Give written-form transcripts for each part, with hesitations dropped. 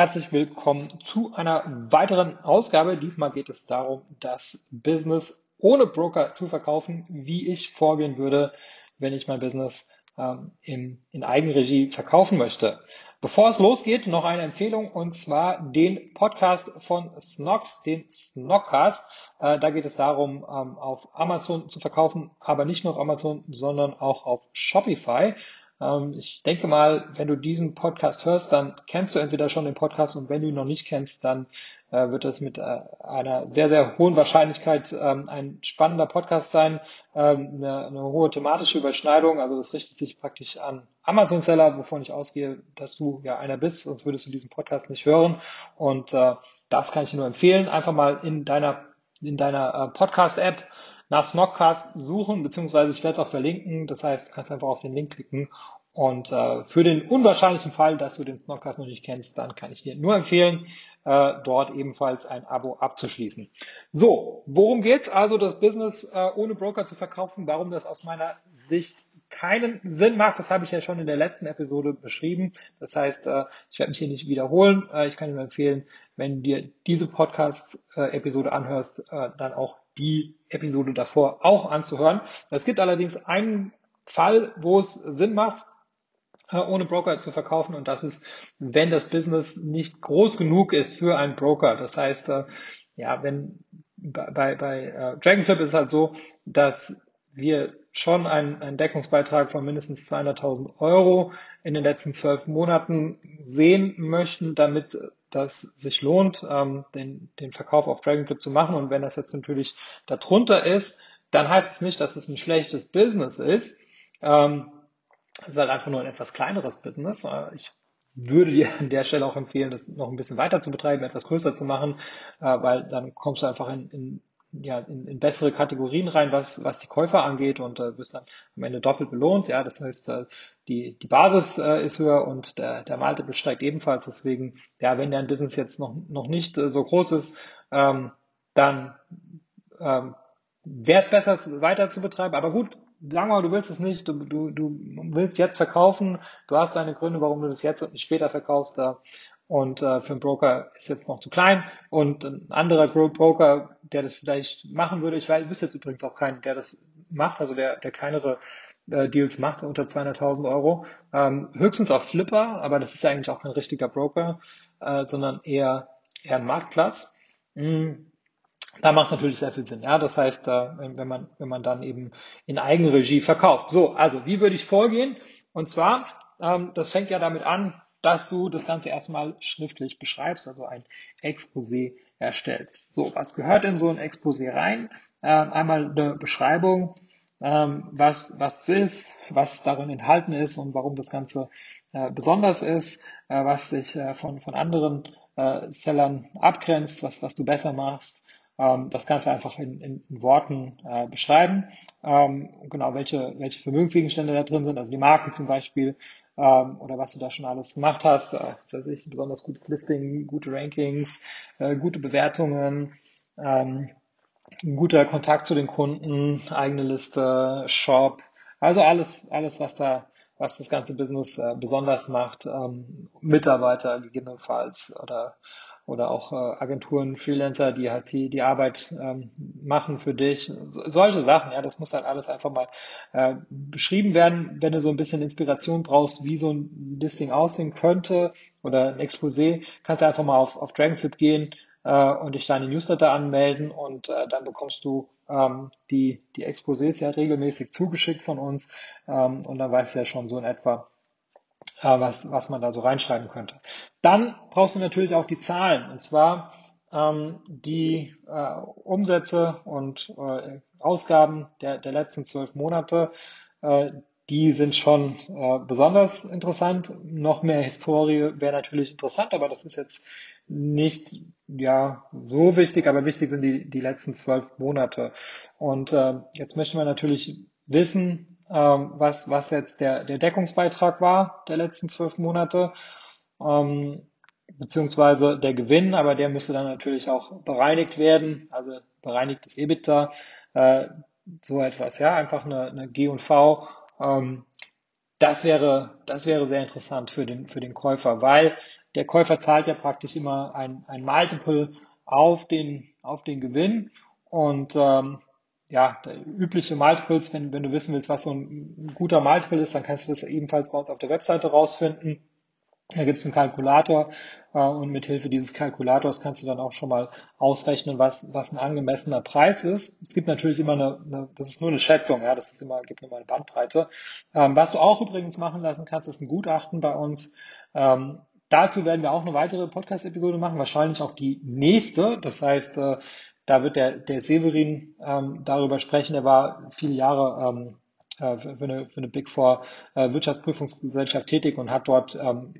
Herzlich willkommen zu einer weiteren Ausgabe. Diesmal geht es darum, das Business ohne Broker zu verkaufen, wie ich vorgehen würde, wenn ich mein Business in Eigenregie verkaufen möchte. Bevor es losgeht, noch eine Empfehlung, und zwar den Podcast von Snocks, den Snogcast. Da geht es darum, auf Amazon zu verkaufen, aber nicht nur auf Amazon, sondern auch auf Shopify. Ich denke mal, wenn du diesen Podcast hörst, dann kennst du entweder schon den Podcast, und wenn du ihn noch nicht kennst, dann wird es mit einer sehr, sehr hohen Wahrscheinlichkeit ein spannender Podcast sein, eine hohe thematische Überschneidung. Also das richtet sich praktisch an Amazon-Seller, wovon ich ausgehe, dass du ja einer bist, sonst würdest du diesen Podcast nicht hören. Und das kann ich dir nur empfehlen. Einfach mal in deiner Podcast-App nach Snogcast suchen, beziehungsweise ich werde es auch verlinken. Das heißt, du kannst einfach auf den Link klicken. Und für den unwahrscheinlichen Fall, dass du den Snogcast noch nicht kennst, dann kann ich dir nur empfehlen, dort ebenfalls ein Abo abzuschließen. So, worum geht's also, das Business ohne Broker zu verkaufen? Warum das aus meiner Sicht keinen Sinn macht, das habe ich ja schon in der letzten Episode beschrieben. Das heißt, ich werde mich hier nicht wiederholen. Ich kann dir nur empfehlen, wenn du dir diese Podcast-Episode anhörst, dann auch die Episode davor auch anzuhören. Es gibt allerdings einen Fall, wo es Sinn macht, ohne Broker zu verkaufen, und das ist, wenn das Business nicht groß genug ist für einen Broker. Das heißt, ja, wenn bei Dragonflip ist es halt so, dass wir schon einen Deckungsbeitrag von mindestens 200.000 Euro in den letzten 12 Monaten sehen möchten, damit das sich lohnt, den Verkauf auf Dragonflip zu machen. Und wenn das jetzt natürlich darunter ist, dann heißt es nicht, dass es ein schlechtes Business ist. Es ist halt einfach nur ein etwas kleineres Business. Ich würde dir an der Stelle auch empfehlen, das noch ein bisschen weiter zu betreiben, etwas größer zu machen, weil dann kommst du einfach in bessere Kategorien rein, was die Käufer angeht, und wirst dann am Ende doppelt belohnt. Ja, das heißt, die Basis ist höher und der Multiple steigt ebenfalls. Deswegen, ja, wenn dein Business jetzt noch nicht so groß ist, dann wäre es besser, es weiter zu betreiben. Aber gut, sagen wir mal, du willst es nicht, du willst jetzt verkaufen, du hast deine Gründe, warum du das jetzt und nicht später verkaufst. Und für einen Broker ist jetzt noch zu klein, und ein anderer Broker, der das vielleicht machen würde, du bist jetzt übrigens auch kein, der das macht, also der kleinere Deals macht unter 200.000 Euro, höchstens auf Flipper, aber das ist ja eigentlich auch kein richtiger Broker, sondern eher ein Marktplatz. Da macht es natürlich sehr viel Sinn, ja, das heißt, wenn man dann eben in Eigenregie verkauft. So, also wie würde ich vorgehen? Und zwar, das fängt ja damit an, dass du das Ganze erstmal schriftlich beschreibst, also ein Exposé erstellst. So, was gehört in so ein Exposé rein? Einmal eine Beschreibung, was es ist, was darin enthalten ist und warum das Ganze besonders ist, was dich von anderen Sellern abgrenzt, was du besser machst. Das Ganze einfach in Worten beschreiben. Genau, welche Vermögensgegenstände da drin sind, also die Marken zum Beispiel, oder was du da schon alles gemacht hast. Das heißt, ein besonders gutes Listing, gute Rankings, gute Bewertungen, ein guter Kontakt zu den Kunden, eigene Liste, Shop. Also alles, was das ganze Business besonders macht. Mitarbeiter gegebenenfalls oder auch Agenturen, Freelancer, die halt die Arbeit machen für dich. Solche Sachen, ja, das muss halt alles einfach mal beschrieben werden. Wenn du so ein bisschen Inspiration brauchst, wie so ein Listing aussehen könnte oder ein Exposé, kannst du einfach mal auf Dragonflip gehen und dich deine Newsletter anmelden, und dann bekommst du die Exposés ja regelmäßig zugeschickt von uns, und dann weißt du ja schon so in etwa, was man da so reinschreiben könnte. Dann brauchst du natürlich auch die Zahlen, und zwar die Umsätze und Ausgaben der letzten 12 Monate. Die sind schon besonders interessant. Noch mehr Historie wäre natürlich interessant, aber das ist jetzt nicht ja so wichtig, aber wichtig sind die letzten 12 Monate. Und jetzt möchten wir natürlich wissen, was jetzt der Deckungsbeitrag war der letzten 12 Monate, beziehungsweise der Gewinn, aber der müsste dann natürlich auch bereinigt werden, also bereinigtes EBITDA, so etwas, ja, einfach eine G&V. Das wäre sehr interessant für den Käufer, weil der Käufer zahlt ja praktisch immer ein Multiple auf den Gewinn. Und ja, übliche Multiples, wenn du wissen willst, was so ein guter Multiple ist, dann kannst du das ebenfalls bei uns auf der Webseite rausfinden. Da gibt es einen Kalkulator und mit Hilfe dieses Kalkulators kannst du dann auch schon mal ausrechnen, was ein angemessener Preis ist. Es gibt natürlich immer das ist nur eine Schätzung, ja, gibt immer eine Bandbreite. Was du auch übrigens machen lassen kannst, ist ein Gutachten bei uns. Dazu werden wir auch eine weitere Podcast-Episode machen, wahrscheinlich auch die nächste. Das heißt, da wird der Severin darüber sprechen. Der war viele Jahre für eine Big Four Wirtschaftsprüfungsgesellschaft tätig und hat dort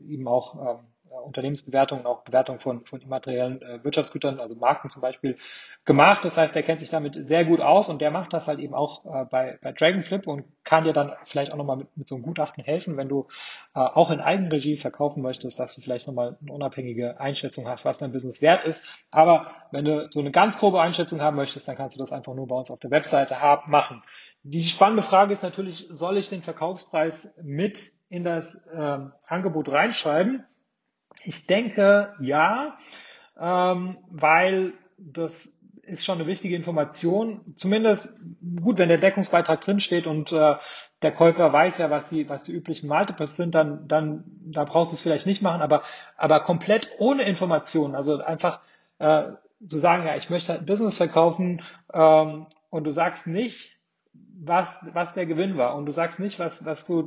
eben auch Unternehmensbewertungen, auch Bewertungen von immateriellen Wirtschaftsgütern, also Marken zum Beispiel, gemacht. Das heißt, der kennt sich damit sehr gut aus und der macht das halt eben auch bei Dragonflip und kann dir dann vielleicht auch nochmal mit so einem Gutachten helfen, wenn du auch in Eigenregie verkaufen möchtest, dass du vielleicht nochmal eine unabhängige Einschätzung hast, was dein Business wert ist. Aber wenn du so eine ganz grobe Einschätzung haben möchtest, dann kannst du das einfach nur bei uns auf der Webseite machen. Die spannende Frage ist natürlich, soll ich den Verkaufspreis mit in das Angebot reinschreiben? Ich denke, ja, weil das ist schon eine wichtige Information. Zumindest gut, wenn der Deckungsbeitrag drinsteht und der Käufer weiß ja, was die üblichen Multiples sind, dann da brauchst du es vielleicht nicht machen, aber komplett ohne Informationen, also einfach zu sagen, ja, ich möchte halt ein Business verkaufen und du sagst nicht, was der Gewinn war und du sagst nicht, was du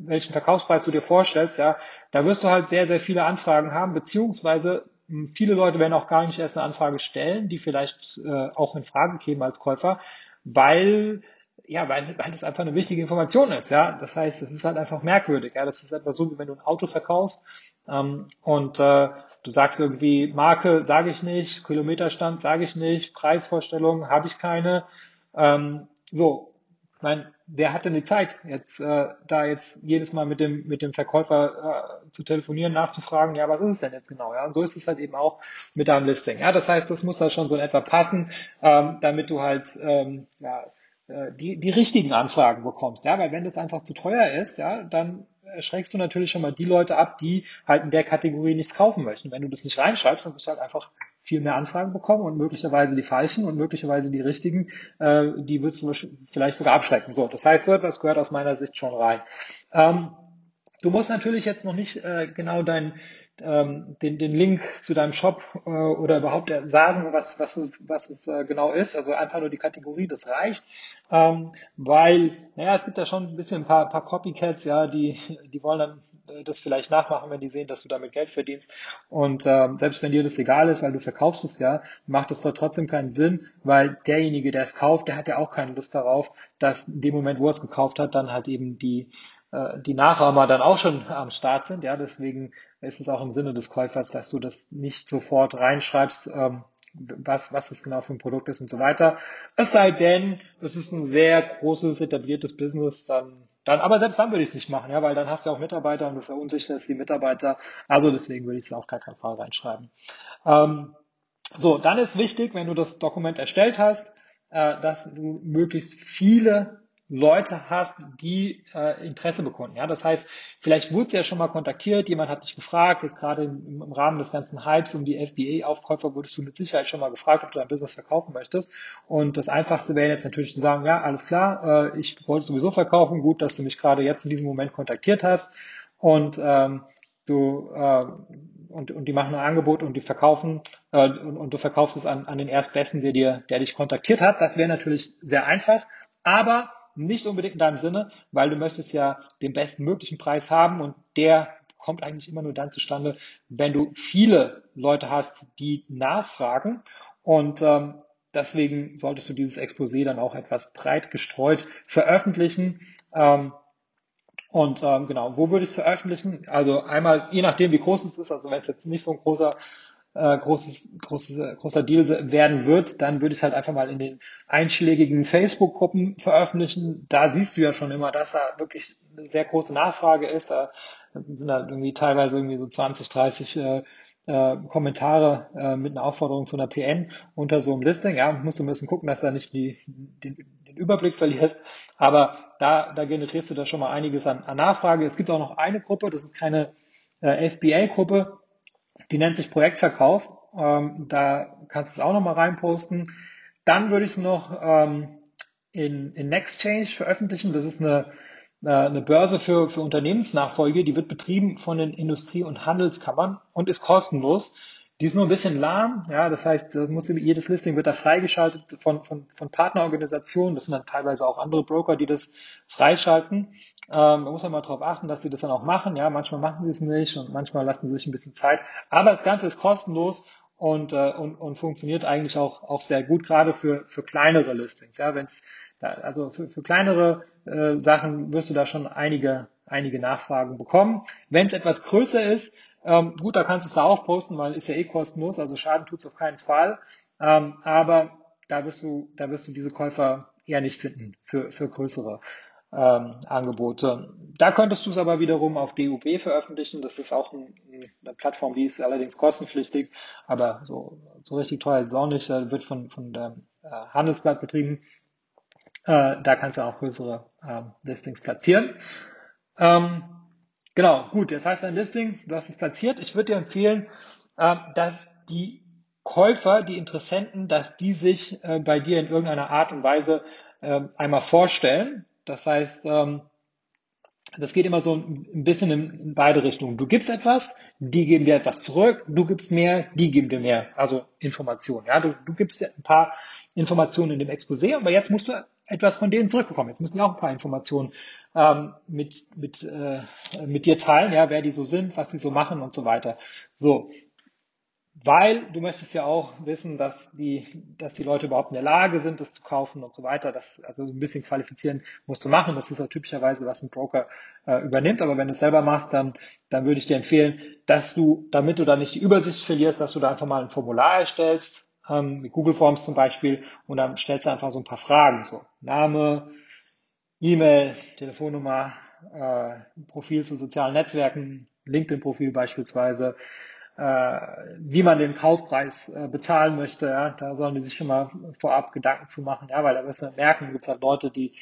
welchen Verkaufspreis du dir vorstellst, ja, da wirst du halt sehr, sehr viele Anfragen haben, beziehungsweise viele Leute werden auch gar nicht erst eine Anfrage stellen, die vielleicht auch in Frage kämen als Käufer, weil das einfach eine wichtige Information ist, ja. Das heißt, das ist halt einfach merkwürdig, ja. Das ist etwa so, wie wenn du ein Auto verkaufst und du sagst irgendwie, Marke sage ich nicht, Kilometerstand sage ich nicht, Preisvorstellung habe ich keine, ich meine, wer hat denn die Zeit, jetzt jetzt jedes Mal mit dem Verkäufer zu telefonieren, nachzufragen, ja, was ist es denn jetzt genau? Ja, und so ist es halt eben auch mit deinem Listing. Ja, das heißt, das muss halt schon so in etwa passen, damit du halt die richtigen Anfragen bekommst. Ja, weil wenn das einfach zu teuer ist, ja, dann schreckst du natürlich schon mal die Leute ab, die halt in der Kategorie nichts kaufen möchten. Wenn du das nicht reinschreibst, dann wirst du halt einfach viel mehr Anfragen bekommen und möglicherweise die falschen und möglicherweise die richtigen, die würdest du vielleicht sogar abschrecken. So, das heißt, so etwas gehört aus meiner Sicht schon rein. Du musst natürlich jetzt noch nicht genau den Link zu deinem Shop oder überhaupt sagen, was es genau ist. Also einfach nur die Kategorie, das reicht. Es gibt da schon ein bisschen ein paar Copycats, ja, die wollen dann das vielleicht nachmachen, wenn die sehen, dass du damit Geld verdienst. Und selbst wenn dir das egal ist, weil du verkaufst es ja, macht es doch trotzdem keinen Sinn, weil derjenige, der es kauft, der hat ja auch keine Lust darauf, dass in dem Moment, wo er es gekauft hat, dann halt eben die Nachahmer dann auch schon am Start sind. Ja, deswegen ist es auch im Sinne des Käufers, dass du das nicht sofort reinschreibst, was es genau für ein Produkt ist und so weiter. Es sei denn, es ist ein sehr großes, etabliertes Business, dann aber selbst dann würde ich es nicht machen, ja, weil dann hast du auch Mitarbeiter und du verunsicherst die Mitarbeiter. Also deswegen würde ich es auf gar keinen Fall reinschreiben. Dann ist wichtig, wenn du das Dokument erstellt hast, dass du möglichst viele Leute hast, die Interesse bekunden. Ja, das heißt, vielleicht wurde es ja schon mal kontaktiert, jemand hat dich gefragt, jetzt gerade im Rahmen des ganzen Hypes um die FBA-Aufkäufer wurdest du mit Sicherheit schon mal gefragt, ob du dein Business verkaufen möchtest. Und das Einfachste wäre jetzt natürlich zu sagen, ja, alles klar, ich wollte sowieso verkaufen, gut, dass du mich gerade jetzt in diesem Moment kontaktiert hast und du die machen ein Angebot und die verkaufen und du verkaufst es an den Erstbesten, der dich kontaktiert hat. Das wäre natürlich sehr einfach, aber nicht unbedingt in deinem Sinne, weil du möchtest ja den bestmöglichen Preis haben und der kommt eigentlich immer nur dann zustande, wenn du viele Leute hast, die nachfragen und deswegen solltest du dieses Exposé dann auch etwas breit gestreut veröffentlichen. Wo würde ich es veröffentlichen? Also einmal, je nachdem wie groß es ist, also wenn es jetzt nicht so ein großer Deal werden wird, dann würde ich es halt einfach mal in den einschlägigen Facebook-Gruppen veröffentlichen. Da siehst du ja schon immer, dass da wirklich eine sehr große Nachfrage ist. Da sind halt irgendwie teilweise irgendwie so 20, 30 Kommentare mit einer Aufforderung zu einer PN unter so einem Listing. Ja, musst du ein bisschen gucken, dass du da nicht den Überblick verlierst. Aber da generierst du da schon mal einiges an Nachfrage. Es gibt auch noch eine Gruppe, das ist keine FBA-Gruppe, die nennt sich Projektverkauf. Da kannst du es auch nochmal reinposten. Dann würde ich es noch in NextChange veröffentlichen. Das ist eine Börse für Unternehmensnachfolge. Die wird betrieben von den Industrie- und Handelskammern und ist kostenlos. Die ist nur ein bisschen lahm. Ja, das heißt, jedes Listing wird da freigeschaltet von Partnerorganisationen. Das sind dann teilweise auch andere Broker, die das freischalten. Man muss ja mal darauf achten, dass sie das dann auch machen. Ja, manchmal machen sie es nicht und manchmal lassen sie sich ein bisschen Zeit. Aber das Ganze ist kostenlos und funktioniert eigentlich auch sehr gut, gerade für kleinere Listings. Ja, für kleinere Sachen wirst du da schon einige Nachfragen bekommen. Wenn es etwas größer ist, gut, da kannst du es da auch posten, weil ist ja eh kostenlos, also Schaden tut's auf keinen Fall. Aber da wirst du diese Käufer eher nicht finden für größere Angebote. Da könntest du es aber wiederum auf DUB veröffentlichen. Das ist auch eine Plattform, die ist allerdings kostenpflichtig, aber so richtig teuer ist es auch nicht. Wird von der Handelsblatt betrieben. Da kannst du auch größere Listings platzieren. Genau, gut, das heißt, dein Listing, du hast es platziert. Ich würde dir empfehlen, dass die Käufer, die Interessenten, dass die sich bei dir in irgendeiner Art und Weise einmal vorstellen. Das heißt, das geht immer so ein bisschen in beide Richtungen. Du gibst etwas, die geben dir etwas zurück. Du gibst mehr, die geben dir mehr. Also Informationen. Ja, du gibst dir ein paar Informationen in dem Exposé, aber jetzt musst du etwas von denen zurückbekommen. Jetzt müssen die auch ein paar Informationen mit dir teilen, ja, wer die so sind, was die so machen und so weiter. So. Weil du möchtest ja auch wissen, dass die Leute überhaupt in der Lage sind, das zu kaufen und so weiter. Das, also ein bisschen qualifizieren musst du machen. Das ist ja typischerweise, was ein Broker übernimmt. Aber wenn du es selber machst, dann würde ich dir empfehlen, dass du, damit du da nicht die Übersicht verlierst, dass du da einfach mal ein Formular erstellst, mit Google Forms zum Beispiel, und dann stellst du einfach so ein paar Fragen. So Name, E-Mail, Telefonnummer, Profil zu sozialen Netzwerken, LinkedIn-Profil beispielsweise, wie man den Kaufpreis bezahlen möchte, ja, da sollen die sich schon mal vorab Gedanken zu machen, ja, weil da müssen wir merken, gibt es halt Leute, die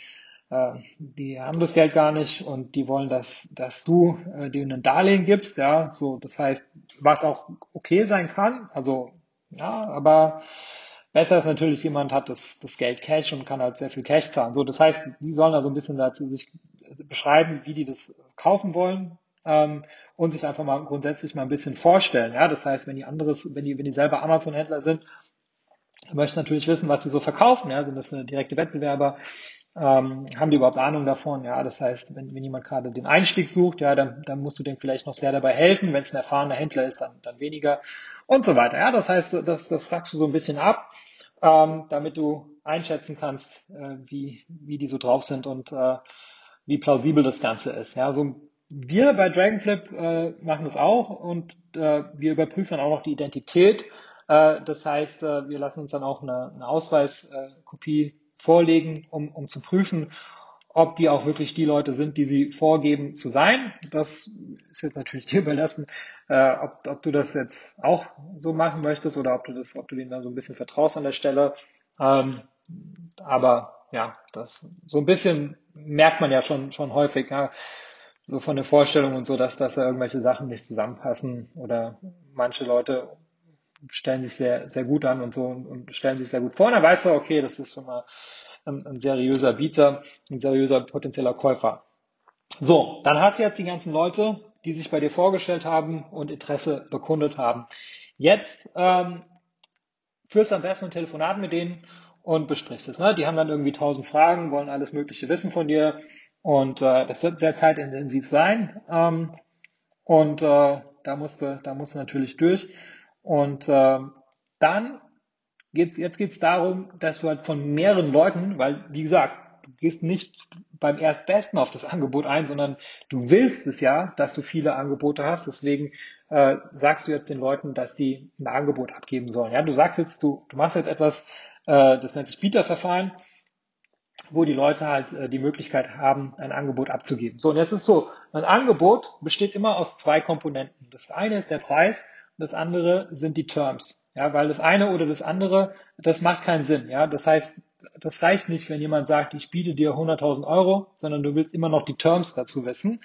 haben das Geld gar nicht und die wollen, dass du denen ein Darlehen gibst, ja, so, das heißt, was auch okay sein kann, also, ja, aber besser ist natürlich, jemand hat das Geld Cash und kann halt sehr viel Cash zahlen, so, das heißt, die sollen also ein bisschen dazu sich beschreiben, wie die das kaufen wollen, und sich einfach mal grundsätzlich mal ein bisschen vorstellen. Ja, das heißt, wenn die selber Amazon-Händler sind, möchten natürlich wissen, was sie so verkaufen. Ja, sind das direkte Wettbewerber? Haben die überhaupt Ahnung davon? Ja, das heißt, wenn jemand gerade den Einstieg sucht, ja, dann musst du dem vielleicht noch sehr dabei helfen. Wenn es ein erfahrener Händler ist, dann weniger und so weiter. Ja, das heißt, das fragst du so ein bisschen ab, damit du einschätzen kannst, wie die so drauf sind und wie plausibel das Ganze ist. Ja, wir bei Dragonflip machen das auch und wir überprüfen dann auch noch die Identität. Das heißt, wir lassen uns dann auch eine Ausweiskopie vorlegen, um zu prüfen, ob die auch wirklich die Leute sind, die sie vorgeben zu sein. Das ist jetzt natürlich dir überlassen, ob du das jetzt auch so machen möchtest oder ob du denen dann so ein bisschen vertraust an der Stelle. Aber ja, das so ein bisschen merkt man ja schon häufig. Ja. So von der Vorstellung und so, dass da irgendwelche Sachen nicht zusammenpassen oder manche Leute stellen sich sehr, sehr gut an und so und stellen sich sehr gut vor. Und dann weißt du, okay, das ist schon mal ein seriöser Bieter, ein seriöser potenzieller Käufer. So, dann hast du jetzt die ganzen Leute, die sich bei dir vorgestellt haben und Interesse bekundet haben. Jetzt führst du am besten ein Telefonat mit denen und besprichst es. Ne? Die haben dann irgendwie 1000 Fragen, wollen alles Mögliche wissen von dir. Und das wird sehr zeitintensiv sein und da musst du natürlich durch. Und dann jetzt geht's darum, dass du halt von mehreren Leuten, weil wie gesagt, du gehst nicht beim Erstbesten auf das Angebot ein, sondern du willst es ja, dass du viele Angebote hast. Deswegen sagst du jetzt den Leuten, dass die ein Angebot abgeben sollen. Ja, du sagst jetzt, du machst jetzt etwas, das nennt sich Bieterverfahren, wo die Leute halt die Möglichkeit haben, ein Angebot abzugeben. So, und jetzt ist so, ein Angebot besteht immer aus zwei Komponenten. Das eine ist der Preis und das andere sind die Terms. Ja, weil das eine oder das andere, das macht keinen Sinn. Ja, das heißt, das reicht nicht, wenn jemand sagt, ich biete dir 100.000 €, sondern du willst immer noch die Terms dazu wissen.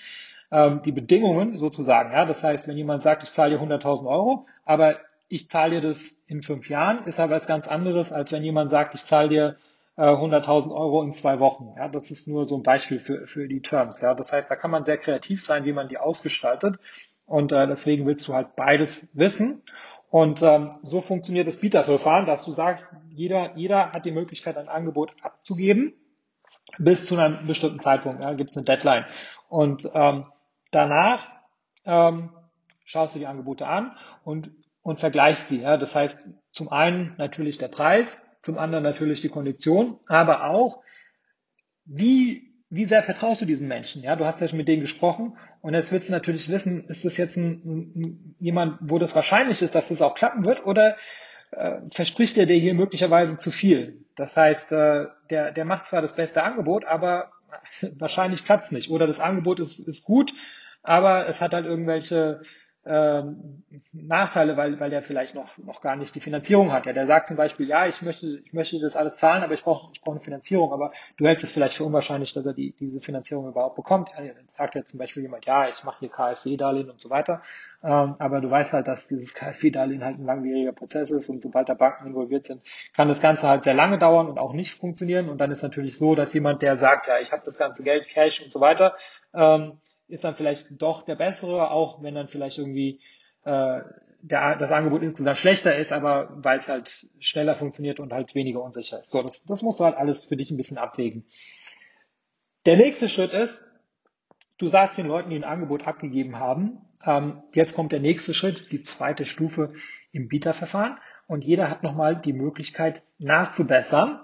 die Bedingungen sozusagen. Ja, das heißt, wenn jemand sagt, ich zahle dir 100.000 Euro, aber ich zahle dir das in 5 Jahren, ist aber was ganz anderes, als wenn jemand sagt, ich zahle dir 100.000 Euro in 2 Wochen. Ja, das ist nur so ein Beispiel für die Terms. Ja, das heißt, da kann man sehr kreativ sein, wie man die ausgestaltet. Und deswegen willst du halt beides wissen. Und so funktioniert das Bieterverfahren, dass du sagst, jeder hat die Möglichkeit, ein Angebot abzugeben bis zu einem bestimmten Zeitpunkt. Ja, gibt es eine Deadline. Und danach schaust du die Angebote an und vergleichst die. Ja, das heißt, zum einen natürlich der Preis, zum anderen natürlich die Kondition, aber auch, wie sehr vertraust du diesen Menschen? Ja, du hast ja schon mit denen gesprochen und jetzt willst du natürlich wissen, ist das jetzt jemand, wo das wahrscheinlich ist, dass das auch klappen wird, oder verspricht er dir hier möglicherweise zu viel? Das heißt, der macht zwar das beste Angebot, aber wahrscheinlich klappt's nicht. Oder das Angebot ist gut, aber es hat halt irgendwelche Nachteile, weil der vielleicht noch gar nicht die Finanzierung hat. Ja, der sagt zum Beispiel, ja, ich möchte das alles zahlen, aber ich brauche eine Finanzierung. Aber du hältst es vielleicht für unwahrscheinlich, dass er diese Finanzierung überhaupt bekommt. Ja, dann sagt ja zum Beispiel jemand, ja, ich mache hier KfW-Darlehen und so weiter. Aber du weißt halt, dass dieses KfW-Darlehen halt ein langwieriger Prozess ist und sobald da Banken involviert sind, kann das Ganze halt sehr lange dauern und auch nicht funktionieren. Und dann ist natürlich so, dass jemand, der sagt, ja, ich habe das ganze Geld, Cash und so weiter, ist dann vielleicht doch der bessere, auch wenn dann vielleicht irgendwie das Angebot insgesamt schlechter ist, aber weil es halt schneller funktioniert und halt weniger unsicher ist. So, das musst du halt alles für dich ein bisschen abwägen. Der nächste Schritt ist, du sagst den Leuten, die ein Angebot abgegeben haben, jetzt kommt der nächste Schritt, die zweite Stufe im Bieterverfahren, und jeder hat nochmal die Möglichkeit nachzubessern.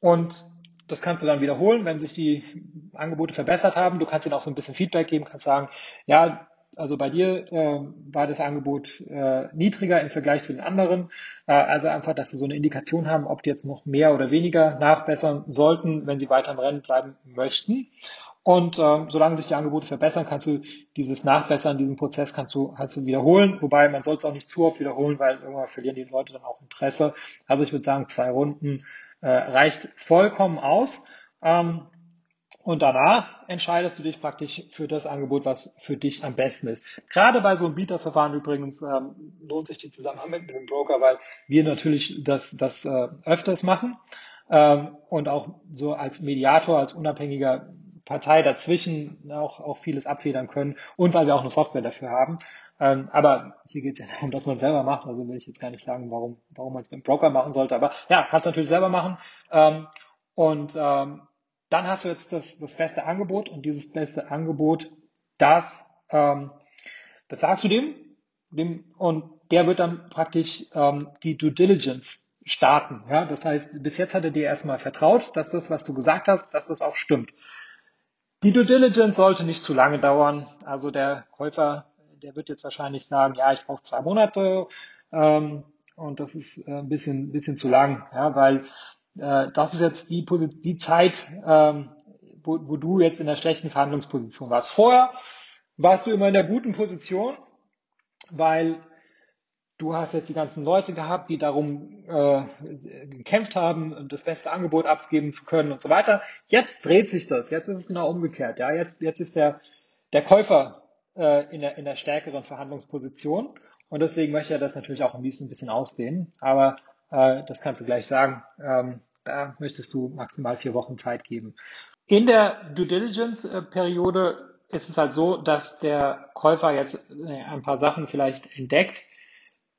Und das kannst du dann wiederholen, wenn sich die Angebote verbessert haben. Du kannst ihnen auch so ein bisschen Feedback geben, kannst sagen, ja, also bei dir war das Angebot niedriger im Vergleich zu den anderen. Also einfach, dass sie so eine Indikation haben, ob die jetzt noch mehr oder weniger nachbessern sollten, wenn sie weiter im Rennen bleiben möchten. Und solange sich die Angebote verbessern, kannst du dieses Nachbessern, diesen Prozess kannst du wiederholen. Wobei, man soll es auch nicht zu oft wiederholen, weil irgendwann verlieren die Leute dann auch Interesse. Also ich würde sagen, 2 Runden reicht vollkommen aus. Und danach entscheidest du dich praktisch für das Angebot, was für dich am besten ist. Gerade bei so einem Bieterverfahren übrigens lohnt sich die Zusammenarbeit mit dem Broker, weil wir natürlich das öfters machen und auch so als Mediator, als unabhängiger Partei dazwischen auch vieles abfedern können und weil wir auch eine Software dafür haben. Aber hier geht es ja darum, dass man es selber macht. Also will ich jetzt gar nicht sagen, warum man es mit dem Broker machen sollte. Aber ja, kannst natürlich selber machen. Dann hast du jetzt das beste Angebot, und dieses beste Angebot, das sagst du dem, und der wird dann praktisch die Due Diligence starten. Ja, das heißt, bis jetzt hat er dir erstmal vertraut, dass das, was du gesagt hast, dass das auch stimmt. Die Due Diligence sollte nicht zu lange dauern. Also der Käufer, der wird jetzt wahrscheinlich sagen, ja, ich brauche 2 Monate und das ist ein bisschen zu lang, ja, weil das ist jetzt die Zeit, wo du jetzt in der schlechten Verhandlungsposition warst. Vorher warst du immer in der guten Position, weil du hast jetzt die ganzen Leute gehabt, die darum gekämpft haben, das beste Angebot abgeben zu können und so weiter. Jetzt dreht sich das. Jetzt ist es genau umgekehrt. Ja, jetzt ist der Käufer in der stärkeren Verhandlungsposition. Und deswegen möchte er das natürlich auch am liebsten ein bisschen ausdehnen. Aber das kannst du gleich sagen. Da möchtest du maximal 4 Wochen Zeit geben. In der Due Diligence-Periode ist es halt so, dass der Käufer jetzt ein paar Sachen vielleicht entdeckt,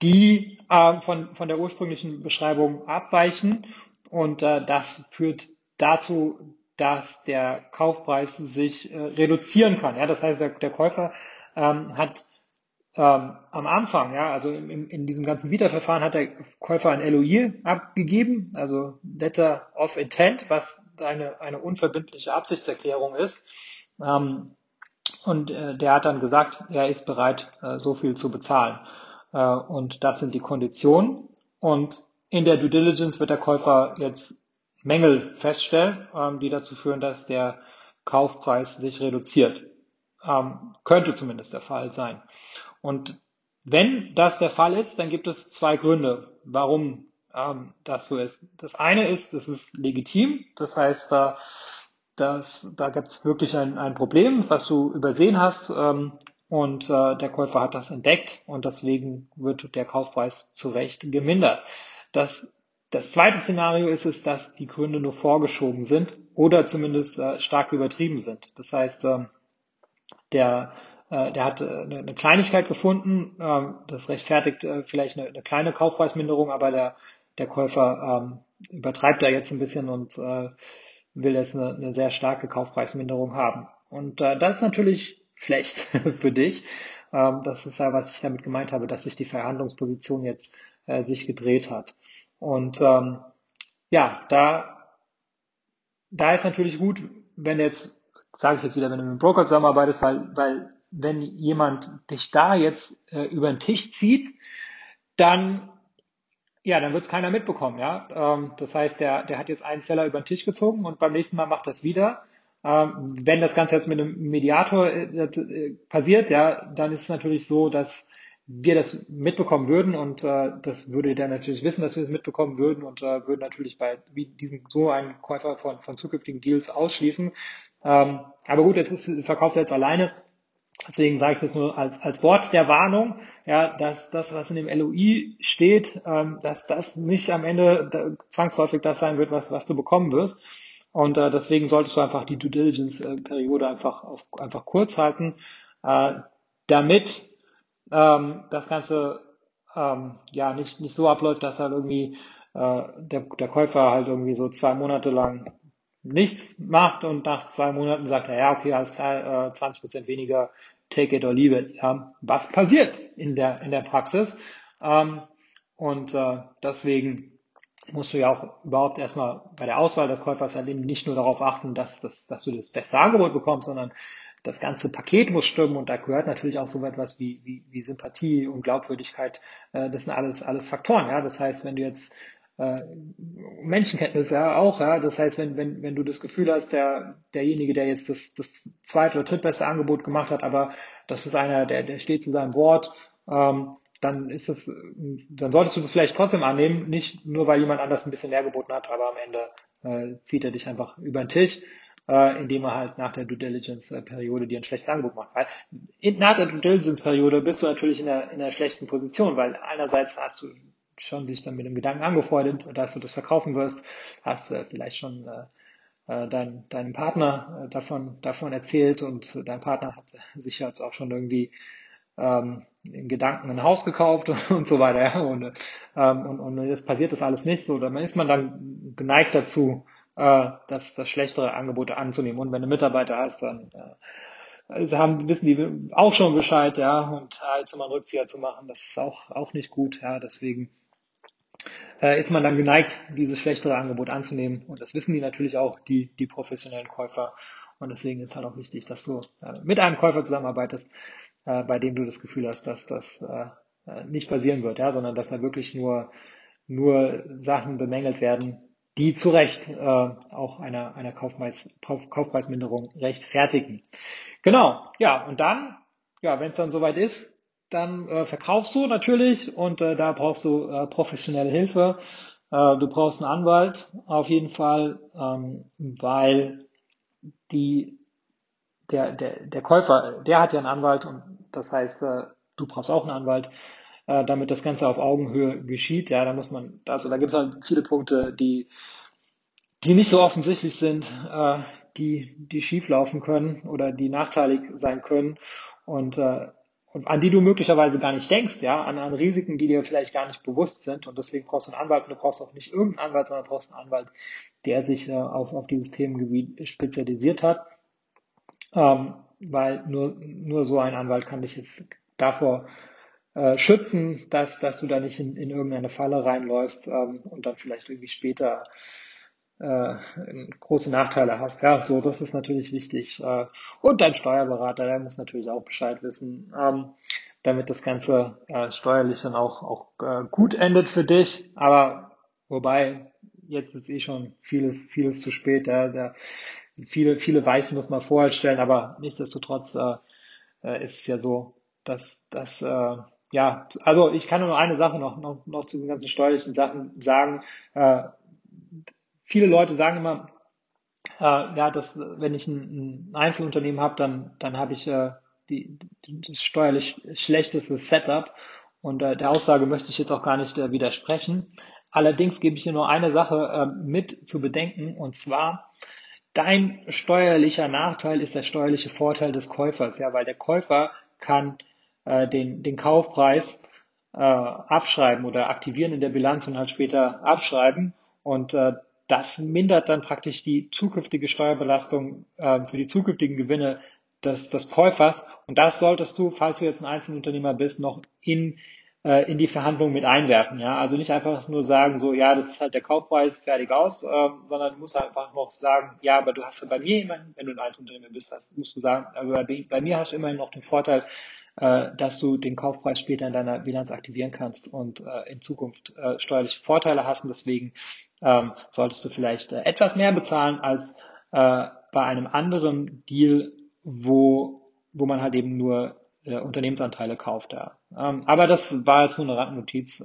die von der ursprünglichen Beschreibung abweichen, und das führt dazu, dass der Kaufpreis sich reduzieren kann. Ja, das heißt, der Käufer hat am Anfang, ja, also in diesem ganzen Bieterverfahren hat der Käufer ein LOI abgegeben, also Letter of Intent, was eine unverbindliche Absichtserklärung ist. Und der hat dann gesagt, er ist bereit, so viel zu bezahlen. Und das sind die Konditionen. Und in der Due Diligence wird der Käufer jetzt Mängel feststellen, die dazu führen, dass der Kaufpreis sich reduziert. Könnte zumindest der Fall sein. Und wenn das der Fall ist, dann gibt es 2 Gründe, warum das so ist. Das eine ist, es ist legitim. Das heißt, da gibt es wirklich ein Problem, was du übersehen hast, und der Käufer hat das entdeckt und deswegen wird der Kaufpreis zu Recht gemindert. Das zweite Szenario ist, dass die Gründe nur vorgeschoben sind oder zumindest stark übertrieben sind. Das heißt, der hat eine Kleinigkeit gefunden, das rechtfertigt vielleicht eine kleine Kaufpreisminderung, aber der Käufer übertreibt da jetzt ein bisschen und will jetzt eine sehr starke Kaufpreisminderung haben. Und das ist natürlich schlecht für dich. Das ist ja, was ich damit gemeint habe, dass sich die Verhandlungsposition jetzt sich gedreht hat. Und ja, da ist natürlich gut, wenn jetzt, sage ich jetzt wieder, wenn du mit dem Broker zusammenarbeitest, weil wenn jemand dich da jetzt über den Tisch zieht, dann wird es keiner mitbekommen, ja. Das heißt, der hat jetzt einen Seller über den Tisch gezogen und beim nächsten Mal macht das wieder. Wenn das Ganze jetzt mit einem Mediator passiert, ja, dann ist es natürlich so, dass wir das mitbekommen würden und das würde der natürlich wissen, dass wir es mitbekommen würden und würden natürlich so einen Käufer von zukünftigen Deals ausschließen. Aber gut, jetzt verkaufst du jetzt alleine. Deswegen sage ich das nur als Wort der Warnung, ja, dass das, was in dem LOI steht, dass das nicht am Ende zwangsläufig das sein wird, was du bekommen wirst. Und deswegen solltest du einfach die Due Diligence-Periode einfach kurz halten, damit das Ganze nicht so abläuft, dass halt irgendwie der Käufer halt irgendwie so 2 Monate lang nichts macht und nach 2 Monaten sagt er, ja, okay, alles klar, 20% weniger, take it or leave it. Ja, was passiert in der Praxis? Deswegen musst du ja auch überhaupt erstmal bei der Auswahl des Käufers halt eben nicht nur darauf achten, dass du das beste Angebot bekommst, sondern das ganze Paket muss stimmen und da gehört natürlich auch so etwas wie Sympathie und Glaubwürdigkeit. Das sind alles Faktoren. Ja, das heißt, wenn du jetzt Menschenkenntnis ja auch, ja. Das heißt, wenn du das Gefühl hast, derjenige, der jetzt das zweite oder drittbeste Angebot gemacht hat, aber das ist einer, der steht zu seinem Wort, dann solltest du das vielleicht trotzdem annehmen, nicht nur weil jemand anders ein bisschen mehr geboten hat, aber am Ende zieht er dich einfach über den Tisch, indem er halt nach der Due Diligence-Periode dir ein schlechtes Angebot macht. Weil nach der Due Diligence-Periode bist du natürlich in einer schlechten Position, weil einerseits hast du schon dich dann mit dem Gedanken angefreundet, dass du das verkaufen wirst, hast vielleicht schon deinem Partner davon erzählt und dein Partner hat sich jetzt auch schon irgendwie in Gedanken ein Haus gekauft und so weiter. Ja. Und jetzt passiert das alles nicht so. Dann ist man dann geneigt dazu, das schlechtere Angebot anzunehmen. Und wenn du Mitarbeiter hast, dann wissen die auch schon Bescheid, ja, und jetzt mal einen Rückzieher zu machen, das ist auch nicht gut, ja, deswegen ist man dann geneigt, dieses schlechtere Angebot anzunehmen und das wissen die natürlich auch, die professionellen Käufer und deswegen ist halt auch wichtig, dass du mit einem Käufer zusammenarbeitest, bei dem du das Gefühl hast, dass das nicht passieren wird, ja, sondern dass da wirklich nur Sachen bemängelt werden, die zu Recht auch einer Kaufpreisminderung rechtfertigen. Genau, ja, und dann, ja, wenn es dann soweit ist, dann verkaufst du natürlich und da brauchst du professionelle Hilfe. Du brauchst einen Anwalt auf jeden Fall, weil der Käufer, der hat ja einen Anwalt und das heißt, du brauchst auch einen Anwalt, damit das Ganze auf Augenhöhe geschieht. Ja, da muss man, also da gibt es halt viele Punkte, die nicht so offensichtlich sind, die schief laufen können oder die nachteilig sein können und an die du möglicherweise gar nicht denkst, ja, an Risiken, die dir vielleicht gar nicht bewusst sind und deswegen brauchst du einen Anwalt und du brauchst auch nicht irgendeinen Anwalt, sondern du brauchst einen Anwalt, der sich auf dieses Themengebiet spezialisiert hat, weil nur so ein Anwalt kann dich jetzt davor schützen, dass du da nicht in irgendeine Falle reinläufst und dann vielleicht irgendwie später große Nachteile hast. Ja, so, das ist natürlich wichtig. Und dein Steuerberater, der muss natürlich auch Bescheid wissen, damit das Ganze steuerlich dann auch gut endet für dich. Aber wobei, jetzt ist schon vieles zu spät. Ja, viele Weichen muss man vorher stellen, aber nichtsdestotrotz ist es ja so, dass ja, also ich kann nur eine Sache noch zu den ganzen steuerlichen Sachen sagen. Viele Leute sagen immer, ja, das, wenn ich ein Einzelunternehmen habe, dann habe ich das steuerlich schlechteste Setup, und der Aussage möchte ich jetzt auch gar nicht widersprechen. Allerdings gebe ich hier nur eine Sache mit zu bedenken, und zwar: Dein steuerlicher Nachteil ist der steuerliche Vorteil des Käufers, ja, weil der Käufer kann den Kaufpreis abschreiben oder aktivieren in der Bilanz und halt später abschreiben, und das mindert dann praktisch die zukünftige Steuerbelastung für die zukünftigen Gewinne des Käufers, und das solltest du, falls du jetzt ein Einzelunternehmer bist, noch in die Verhandlung mit einwerfen, ja, also nicht einfach nur sagen, so, ja, das ist halt der Kaufpreis, fertig, aus, sondern du musst einfach noch sagen, ja, aber du hast ja bei mir immerhin, wenn du ein Einzelunternehmer bist, musst du sagen, aber bei mir hast du immerhin noch den Vorteil, dass du den Kaufpreis später in deiner Bilanz aktivieren kannst und in Zukunft steuerliche Vorteile hast, und deswegen solltest du vielleicht etwas mehr bezahlen als bei einem anderen Deal, wo man halt eben nur Unternehmensanteile kauft. Ja. Aber das war jetzt nur eine Randnotiz.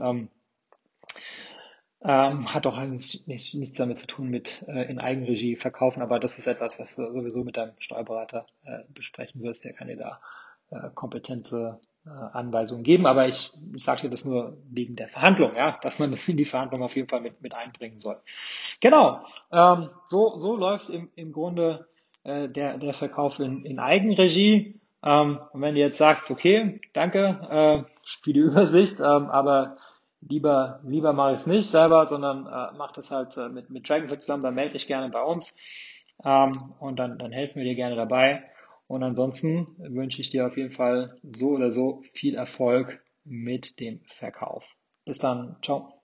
Hat auch nichts damit zu tun mit in Eigenregie verkaufen, aber das ist etwas, was du sowieso mit deinem Steuerberater besprechen wirst. Der kann dir da kompetente Anweisungen geben, aber ich sage dir das nur wegen der Verhandlung, ja, dass man das in die Verhandlung auf jeden Fall mit einbringen soll. Genau, so läuft im Grunde der Verkauf in Eigenregie. Und wenn du jetzt sagst, okay, danke, für die Übersicht, aber lieber mache ich es nicht selber, sondern mach das halt mit Dragonflip zusammen, dann melde dich gerne bei uns, und dann helfen wir dir gerne dabei. Und ansonsten wünsche ich dir auf jeden Fall so oder so viel Erfolg mit dem Verkauf. Bis dann, ciao.